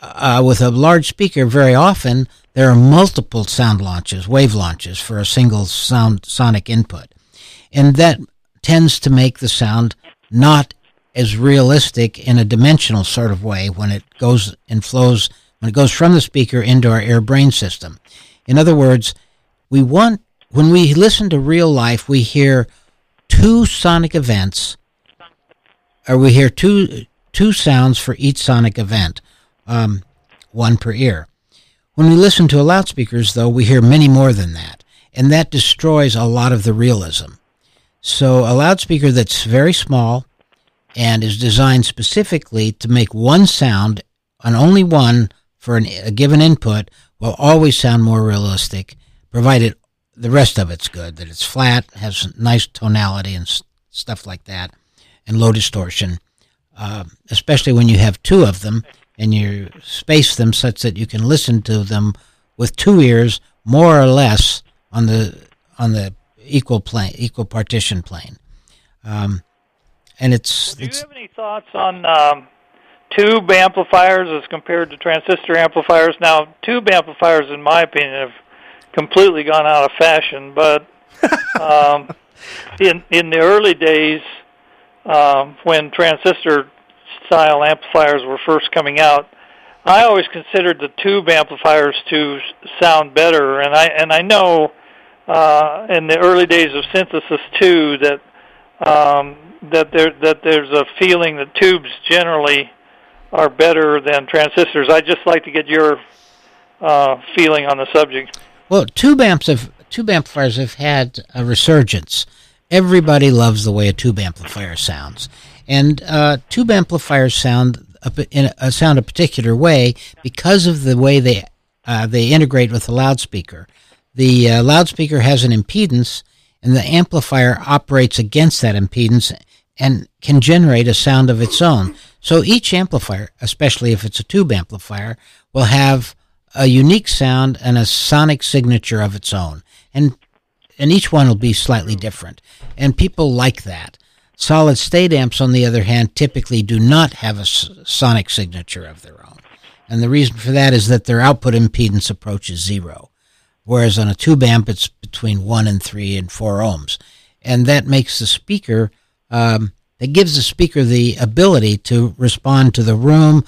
Uh, with a large speaker, very often there are multiple sound launches, wave launches for a single sound sonic input. And that tends to make the sound not as realistic in a dimensional sort of way when it goes and flows, when it goes from the speaker into our ear brain system. In other words, we want, when we listen to real life, we hear two sonic events, or we hear two two sounds for each sonic event, um, one per ear. When we listen to loudspeakers, though, we hear many more than that, and that destroys a lot of the realism. So a loudspeaker that's very small and is designed specifically to make one sound, and only one, for an, a given input, will always sound more realistic, provided the rest of it's good, that it's flat, has nice tonality and s- stuff like that, and low distortion. Uh, especially when you have two of them and you space them such that you can listen to them with two ears more or less on the on the equal plane, equal partition plane. Um, and it's. Well, do it's, you have any thoughts on um, tube amplifiers as compared to transistor amplifiers? Now, tube amplifiers, in my opinion, have completely gone out of fashion. But um, in in the early days. Um, when transistor-style amplifiers were first coming out, I always considered the tube amplifiers to sound better, and I and I know uh, in the early days of synthesis too that um, that there that there's a feeling that tubes generally are better than transistors. I'd just like to get your uh, feeling on the subject. Well, tube amps have tube amplifiers have had a resurgence. everybody loves the way a tube amplifier sounds. And uh, tube amplifiers sound a, in a, sound a particular way because of the way they uh, they integrate with the loudspeaker. The uh, loudspeaker has an impedance, and the amplifier operates against that impedance and can generate a sound of its own. So each amplifier, especially if it's a tube amplifier, will have a unique sound and a sonic signature of its own. And and each one will be slightly different. And people like that. Solid state amps, on the other hand, typically do not have a s- sonic signature of their own. And the reason for that is that their output impedance approaches zero. Whereas on a tube amp, it's between one and three and four ohms. And that makes the speaker, um, that gives the speaker the ability to respond to the room,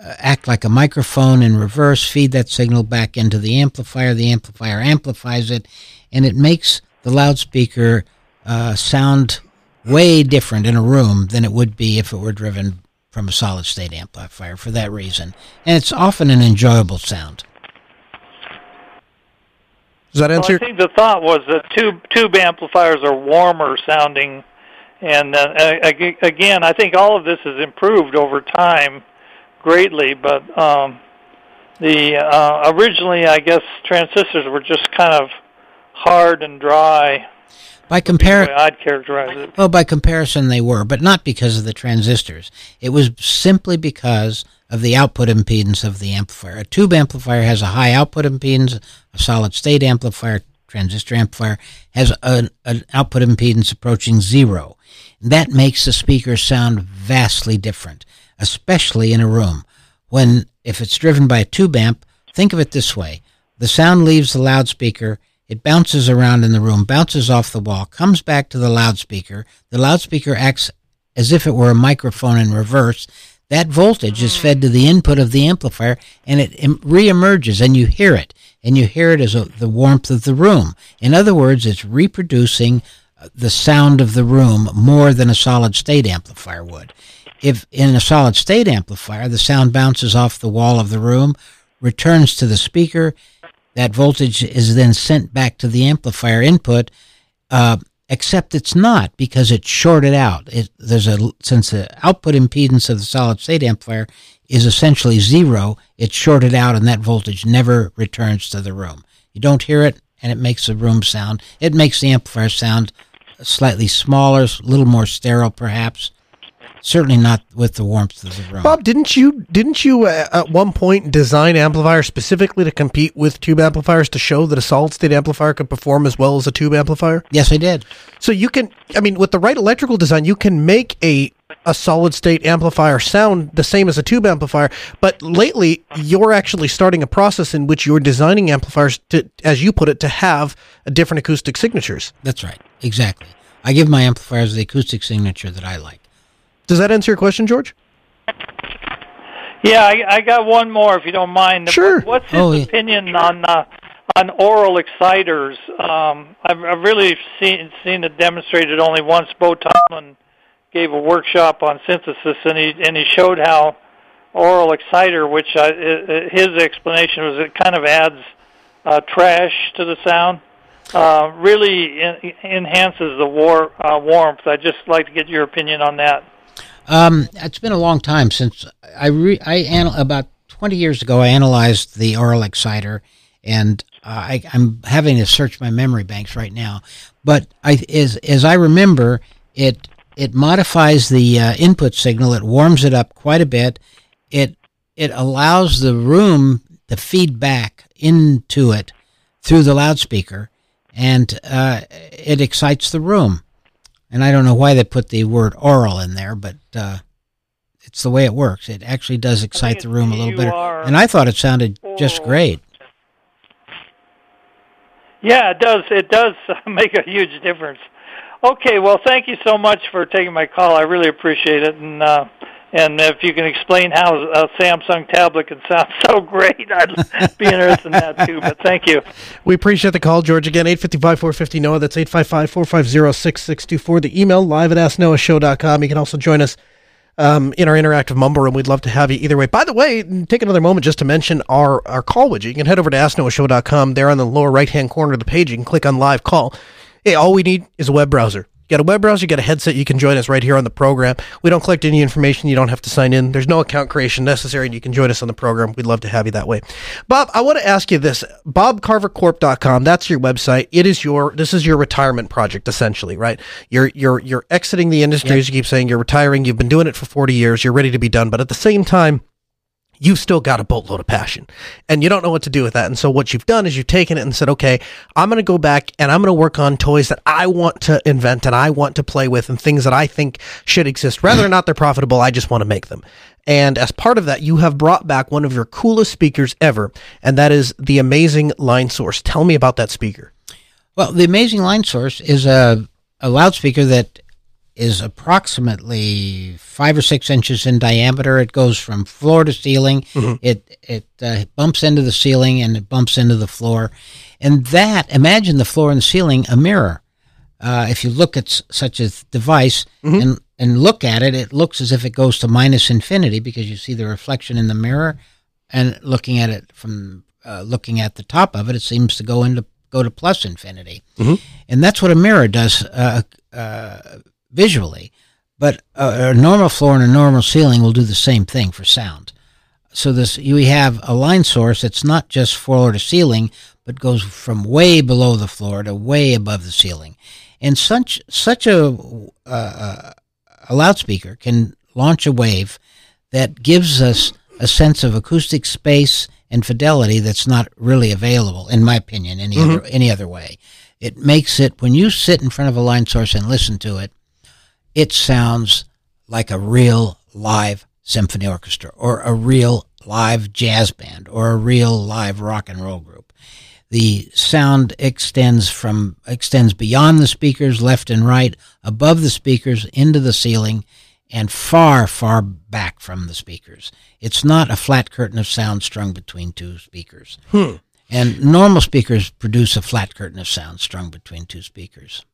act like a microphone in reverse, feed that signal back into the amplifier. The amplifier amplifies it, and it makes the loudspeaker uh, sound way different in a room than it would be if it were driven from a solid-state amplifier for that reason. And it's often an enjoyable sound. Does that answer? Well, I think the thought was that tube, tube amplifiers are warmer sounding. And uh, again, I think all of this has improved over time greatly, but um, the uh, originally, I guess, transistors were just kind of hard and dry. By comparison, I'd characterize it. Well, by comparison, they were, but not because of the transistors. It was simply because of the output impedance of the amplifier. A tube amplifier has a high output impedance. A solid-state amplifier, transistor amplifier, has an, an output impedance approaching zero. That makes the speaker sound vastly different, especially in a room. When, if it's driven by a tube amp, think of it this way. The sound leaves the loudspeaker, it bounces around in the room, bounces off the wall, comes back to the loudspeaker. The loudspeaker acts as if it were a microphone in reverse. That voltage is fed to the input of the amplifier, and it reemerges, and you hear it. And you hear it as a, the warmth of the room. In other words, it's reproducing the sound of the room more than a solid-state amplifier would. If in a solid-state amplifier, the sound bounces off the wall of the room, returns to the speaker, that voltage is then sent back to the amplifier input, uh, except it's not, because it's shorted out. It, there's a since the output impedance of the solid-state amplifier is essentially zero, it's shorted out, and that voltage never returns to the room. You don't hear it, and it makes the room sound. It makes the amplifier sound slightly smaller, a little more sterile, perhaps. Certainly not with the warmth of the room. Bob, didn't you didn't you uh, at one point design amplifiers specifically to compete with tube amplifiers to show that a solid-state amplifier could perform as well as a tube amplifier? Yes, I did. So you can, I mean, with the right electrical design, you can make a a solid-state amplifier sound the same as a tube amplifier. But lately, you're actually starting a process in which you're designing amplifiers to, as you put it, to have different acoustic signatures. That's right. Exactly. I give my amplifiers the acoustic signature that I like. Does that answer your question, George? Yeah, I, I got one more, if you don't mind. Sure. What's his oh, yeah. opinion on uh, on oral exciters? Um, I've, I've really seen seen it demonstrated only once. Bo Tomlin gave a workshop on synthesis, and he and he showed how oral exciter, which I, his explanation was, it kind of adds uh, trash to the sound. Uh, really en- enhances the war, uh, warmth. I'd just like to get your opinion on that. Um, it's been a long time since I re- I anal- about twenty years ago I analyzed the oral exciter, and uh, I, I'm having to search my memory banks right now. But I as as I remember, it it modifies the uh, input signal. It warms it up quite a bit. It it allows the room to feed back into it through the loudspeaker, and uh, it excites the room. And I don't know why they put the word oral in there, but uh, it's the way it works. It actually does excite the room a little better. And I thought it sounded just great. Yeah, it does. It does make a huge difference. Okay, well, thank you so much for taking my call. I really appreciate it. And uh, and if you can explain how a Samsung tablet can sound so great, I'd be interested in that too, but thank you. We appreciate the call, George. Again, eight five five, four five zero, N O A H. That's eight five five, four five zero, six six two four. The email, live at ask noah show dot com. You can also join us um, in our interactive mumble room. We'd love to have you either way. By the way, take another moment just to mention our, our call widget. You can head over to ask noah show dot com. There on the lower right-hand corner of the page, you can click on live call. Hey, all we need is a web browser. You got a web browser, you got a headset, you can join us right here on the program. We don't collect any information, you don't have to sign in. There's no account creation necessary, and you can join us on the program. We'd love to have you that way. Bob, I want to ask you this. Bob Carver Corp dot com, that's your website. It is your this is your retirement project, essentially, right? You're you're you're exiting the industry, yep. As you keep saying, you're retiring, you've been doing it for forty years, you're ready to be done, but at the same time, you've still got a boatload of passion and you don't know what to do with that. And so what you've done is you've taken it and said, okay, I'm going to go back and I'm going to work on toys that I want to invent and I want to play with and things that I think should exist. Whether or not they're profitable, I just want to make them. And as part of that, you have brought back one of your coolest speakers ever, and that is the Amazing Line Source. Tell me about that speaker. Well, the Amazing Line Source is a, a loudspeaker that is approximately five or six inches in diameter. It goes from floor to ceiling. Mm-hmm. It it uh, bumps into the ceiling and it bumps into the floor. And that, imagine the floor and the ceiling, a mirror. Uh, if you look at s- such a device mm-hmm. and, and look at it, it looks as if it goes to minus infinity because you see the reflection in the mirror, and looking at it from uh, looking at the top of it, it seems to go into go to plus infinity. Mm-hmm. And that's what a mirror does uh, uh visually, but a, a normal floor and a normal ceiling will do the same thing for sound. So this, you have a line source that's not just floor to ceiling, but goes from way below the floor to way above the ceiling. And such such a uh, a loudspeaker can launch a wave that gives us a sense of acoustic space and fidelity that's not really available, in my opinion, any mm-hmm. other any other way. It makes it, when you sit in front of a line source and listen to it, it sounds like a real live symphony orchestra or a real live jazz band or a real live rock and roll group. The sound extends from extends beyond the speakers, left and right, above the speakers, into the ceiling, and far, far back from the speakers. It's not a flat curtain of sound strung between two speakers. Hmm. And normal speakers produce a flat curtain of sound strung between two speakers.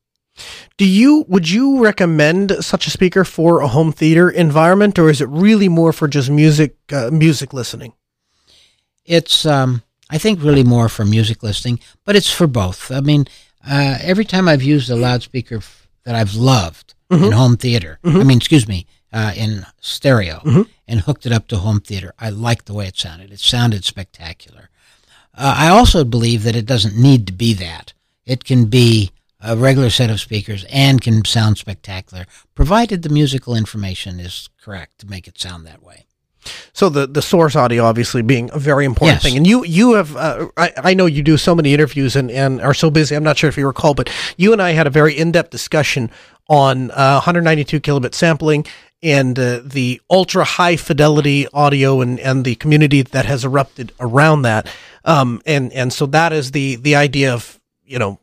Do you would you recommend such a speaker for a home theater environment, or is it really more for just music uh, music listening? It's um, I think really more for music listening, but it's for both. I mean, uh, every time I've used a loudspeaker f- that I've loved mm-hmm. in home theater, mm-hmm. I mean, excuse me, uh, in stereo, mm-hmm. and hooked it up to home theater, I liked the way it sounded. It sounded spectacular. Uh, I also believe that it doesn't need to be that. It can be a regular set of speakers and can sound spectacular, provided the musical information is correct to make it sound that way. So the, the source audio obviously being a very important yes. thing. And you, you have, uh, I, I know you do so many interviews and, and are so busy. I'm not sure if you recall, but you and I had a very in-depth discussion on uh, one ninety-two kilobit sampling and uh, the ultra high fidelity audio and, and the community that has erupted around that. Um, and, and so that is the, the idea of, you know,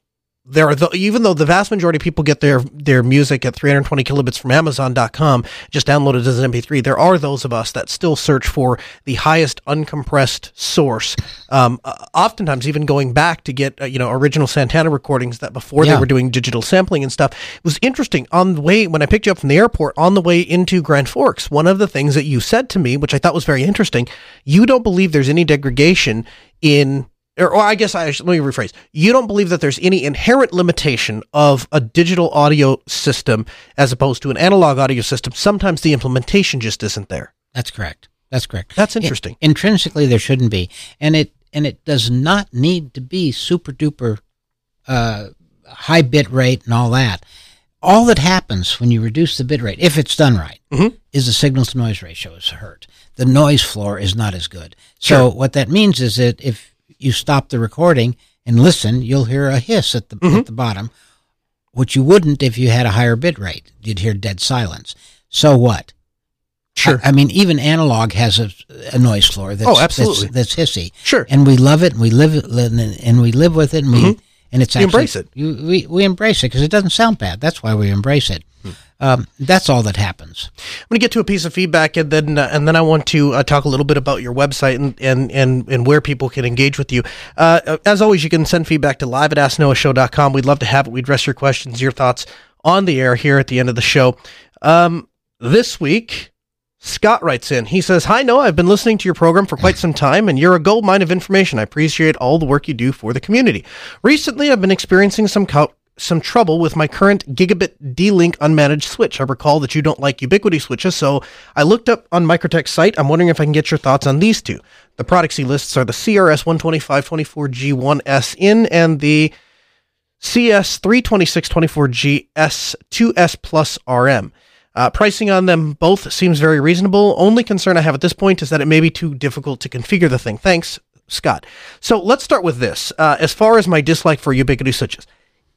There are the, even though the vast majority of people get their, their music at three hundred twenty kilobits from Amazon dot com, just downloaded as an M P three, there are those of us that still search for the highest uncompressed source. Um, uh, oftentimes, even going back to get uh, you know original Santana recordings that before yeah. they were doing digital sampling and stuff. It was interesting on the way when I picked you up from the airport on the way into Grand Forks. One of the things that you said to me, which I thought was very interesting, you don't believe there's any degradation in. Or, or I guess I should, let me rephrase. You don't believe that there's any inherent limitation of a digital audio system as opposed to an analog audio system. Sometimes the implementation just isn't there. That's correct. That's correct. That's interesting. It, intrinsically, there shouldn't be, and it and it does not need to be super duper uh, high bit rate and all that. All that happens when you reduce the bit rate, if it's done right, mm-hmm. is the signal to noise ratio is hurt. The noise floor is not as good. So sure. What that means is that if you stop the recording and listen, you'll hear a hiss at the mm-hmm. at the bottom, which you wouldn't if you had a higher bit rate. You'd hear dead silence. So what? Sure. I, I mean, even analog has a, a noise floor that's, oh, absolutely. that's that's hissy. Sure. And we love it, and we live and we live with it, and we mm-hmm. and it's actually, embrace it. You, we we embrace it because it doesn't sound bad. That's why we embrace it. Hmm. Um, that's all that happens. I'm going to get to a piece of feedback, and then uh, and then I want to uh, talk a little bit about your website and, and, and, and where people can engage with you. Uh, as always, you can send feedback to live at ask noah show dot com. We'd love to have it. We address your questions, your thoughts on the air here at the end of the show. Um, this week, Scott writes in. He says, "Hi, Noah. I've been listening to your program for quite some time, and you're a gold mine of information. I appreciate all the work you do for the community. Recently, I've been experiencing some co- some trouble with my current gigabit D-Link unmanaged switch. I recall that you don't like Ubiquiti switches, so I looked up on MikroTik's site. I'm wondering if I can get your thoughts on these two. The products he lists are the C R S one twenty-five dash twenty-four G dash one S dash I N and the C S three twenty-six dash twenty-four G dash S dash two S plus R M. Uh, pricing on them both seems very reasonable. Only concern I have at this point is that it may be too difficult to configure the thing. Thanks, Scott. So let's start with this. Uh, as far as my dislike for Ubiquiti switches,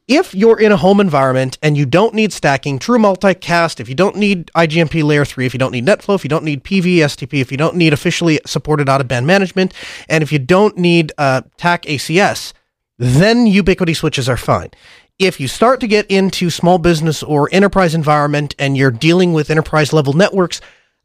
if you're in a home environment and you don't need stacking, true multicast, if you don't need I G M P layer three, if you don't need NetFlow, if you don't need P V S T P, if you don't need officially supported out-of-band management, and if you don't need uh, T A C A C S, then Ubiquiti switches are fine. If you start to get into small business or enterprise environment and you're dealing with enterprise-level networks,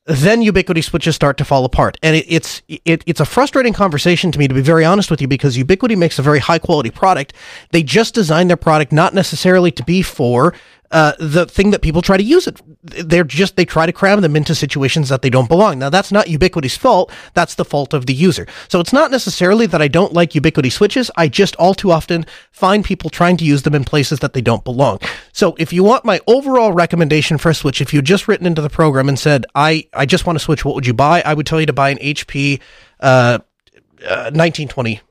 then Ubiquiti switches start to fall apart. And it, it's it, it's a frustrating conversation to me, to be very honest with you, because Ubiquiti makes a very high-quality product. They just designed their product not necessarily to be for uh, the thing that people try to use it. They're just, they try to cram them into situations that they don't belong. Now, that's not Ubiquiti's fault. That's the fault of the user. So it's not necessarily that I don't like Ubiquiti switches. I just all too often find people trying to use them in places that they don't belong. So if you want my overall recommendation for a switch, if you just written into the program and said, I, I just want to switch, what would you buy? I would tell you to buy an H P uh, uh, nineteen twenty,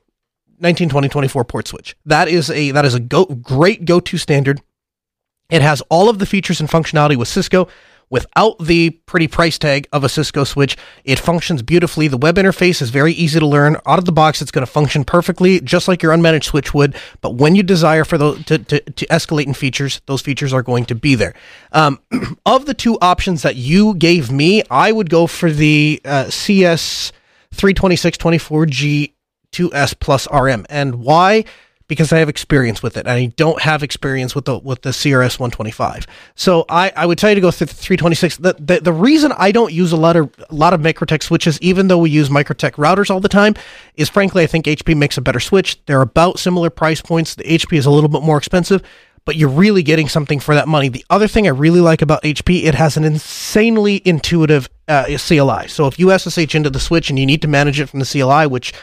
nineteen twenty, twenty-four port switch. That is a, that is a go, great go-to standard. It has all of the features and functionality with Cisco without the pretty price tag of a Cisco switch. It functions beautifully. The web interface is very easy to learn. Out of the box, it's going to function perfectly, just like your unmanaged switch would. But when you desire for those to, to, to escalate in features, those features are going to be there. Um, of the two options that you gave me, I would go for the uh, C S three twenty-six dash twenty-four G dash two S plus R M. And why? Because I have experience with it, and I don't have experience with the with the C R S one twenty-five. So I, I would tell you to go through the three twenty-six. The, the the reason I don't use a lot of a lot of MikroTik switches, even though we use MikroTik routers all the time, is frankly I think H P makes a better switch. They're about similar price points. The H P is a little bit more expensive, but you're really getting something for that money. The other thing I really like about H P, it has an insanely intuitive uh, C L I. So if you S S H into the switch and you need to manage it from the C L I, which,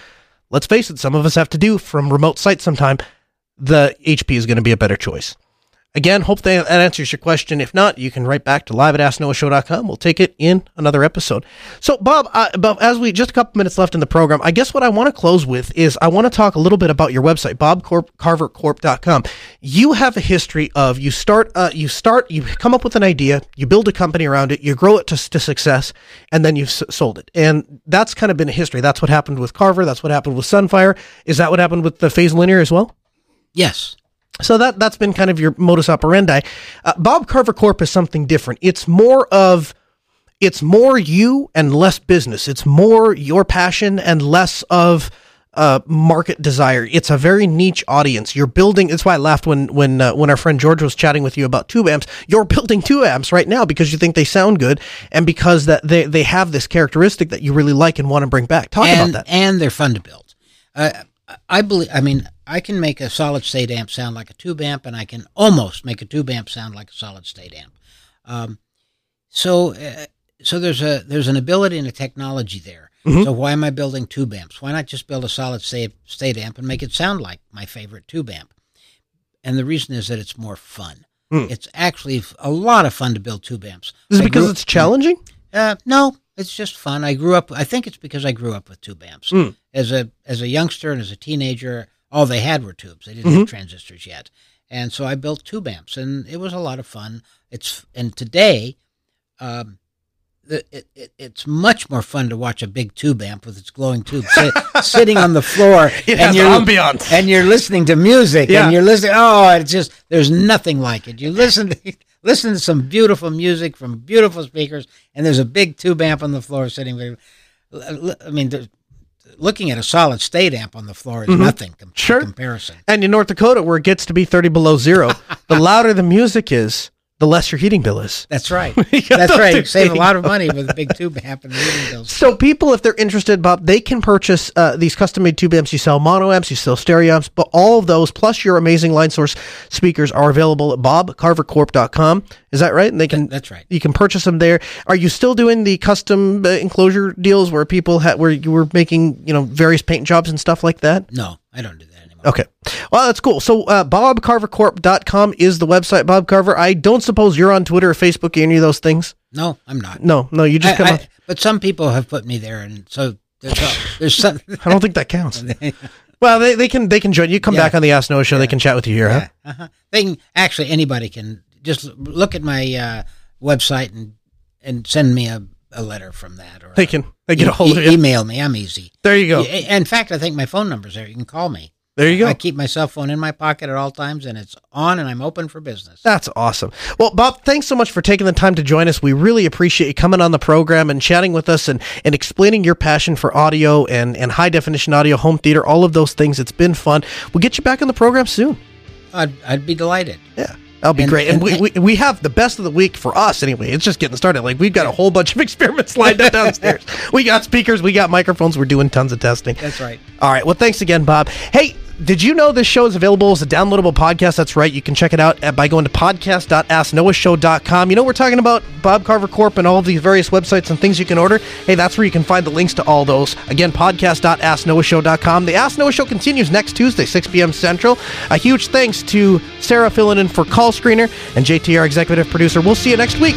let's face it, some of us have to do from remote sites sometime, the H P is going to be a better choice. Again, hope that answers your question. If not, you can write back to live at ask noah show dot com. We'll take it in another episode. So, Bob, uh, Bob, as we just a couple minutes left in the program, I guess what I want to close with is I want to talk a little bit about your website, Bob Carver Corp dot com. You have a history of you start, uh, you start, you come up with an idea, you build a company around it, you grow it to, to success, and then you've s- sold it. And that's kind of been a history. That's what happened with Carver. That's what happened with Sunfire. Is that what happened with the Phase Linear as well? Yes. So that, that's been kind of your modus operandi. Uh, Bob Carver Corp is something different. It's more of, it's more you and less business. It's more your passion and less of uh, market desire. It's a very niche audience. You're building, that's why I laughed when when uh, when our friend George was chatting with you about tube amps. You're building tube amps right now because you think they sound good and because that they, they have this characteristic that you really like and want to bring back. Talk and, about that. And they're fun to build. Uh, I believe, I mean, I can make a solid-state amp sound like a tube amp, and I can almost make a tube amp sound like a solid-state amp. Um, so, uh, so there's a there's an ability and a technology there. Mm-hmm. So why am I building tube amps? Why not just build a solid-state state amp and make it sound like my favorite tube amp? And the reason is that it's more fun. Mm. It's actually a lot of fun to build tube amps. Is it because grew, it's challenging? Uh, no. It's just fun. I grew up, I think it's because I grew up with tube amps. Mm. As a as a youngster and as a teenager, all they had were tubes. They didn't mm-hmm. have transistors yet. And so I built tube amps, and it was a lot of fun. It's And today, um, the, it, it, it's much more fun to watch a big tube amp with its glowing tube sit, sitting on the floor. It and has you're, ambiance. And you're listening to music, yeah. and you're listening, oh, it's just, there's nothing like it. You listen to Listen to some beautiful music from beautiful speakers, and there's a big tube amp on the floor sitting there. I mean, looking at a solid-state amp on the floor is mm-hmm. nothing com- sure. in comparison. And in North Dakota, where it gets to be thirty below zero, the louder the music is, the less your heating bill is. That's right. That's right. You save a lot of money with a big tube amp and heating bills. So people, if they're interested, Bob, they can purchase uh, these custom-made tube amps. You sell mono amps, you sell stereo amps, but all of those, plus your amazing line source speakers, are available at Bob Carver Corp dot com. Is that right? And they can. That's right. You can purchase them there. Are you still doing the custom uh, enclosure deals where people ha- where you were making, you know, various paint jobs and stuff like that? No, I don't do that anymore. Okay. Well, that's cool. So uh, Bob Carver Corp dot com is the website, Bob Carver. I don't suppose you're on Twitter or Facebook or any of those things? No, I'm not. No, no, you just I, come I, up. But some people have put me there, and so there's, uh, there's some. I don't think that counts. Well, they, they can they can join you. Come yeah. back on the Ask Noah show. Yeah. They can chat with you here, yeah. huh? Uh-huh. They can, actually, anybody can just look at my uh, website and and send me a, a letter from that. Or they a, can they get e- a hold of you. Email me. I'm easy. There you go. In fact, I think my phone number's there. You can call me. There you go. I keep my cell phone in my pocket at all times, and it's on, and I'm open for business. That's awesome. Well, Bob, thanks so much for taking the time to join us. We really appreciate you coming on the program and chatting with us and, and explaining your passion for audio and, and high-definition audio, home theater, all of those things. It's been fun. We'll get you back on the program soon. I'd, I'd be delighted. Yeah. That'll be and, great. And, and we, we we have the best of the week for us anyway. It's just getting started. Like, we've got a whole bunch of experiments lined up downstairs. We got speakers. We got microphones. We're doing tons of testing. That's right. All right. Well, thanks again, Bob. Hey, did you know this show is available as a downloadable podcast? That's right. You can check it out at, by going to podcast dot ask noah show dot com. You know, we're talking about Bob Carver Corp and all of these various websites and things you can order. Hey, that's where you can find the links to all those. Again, podcast dot ask noah show dot com. The Ask Noah Show continues next Tuesday, six p.m. Central. A huge thanks to Sarah filling in for Call Screener and J T R executive producer. We'll see you next week.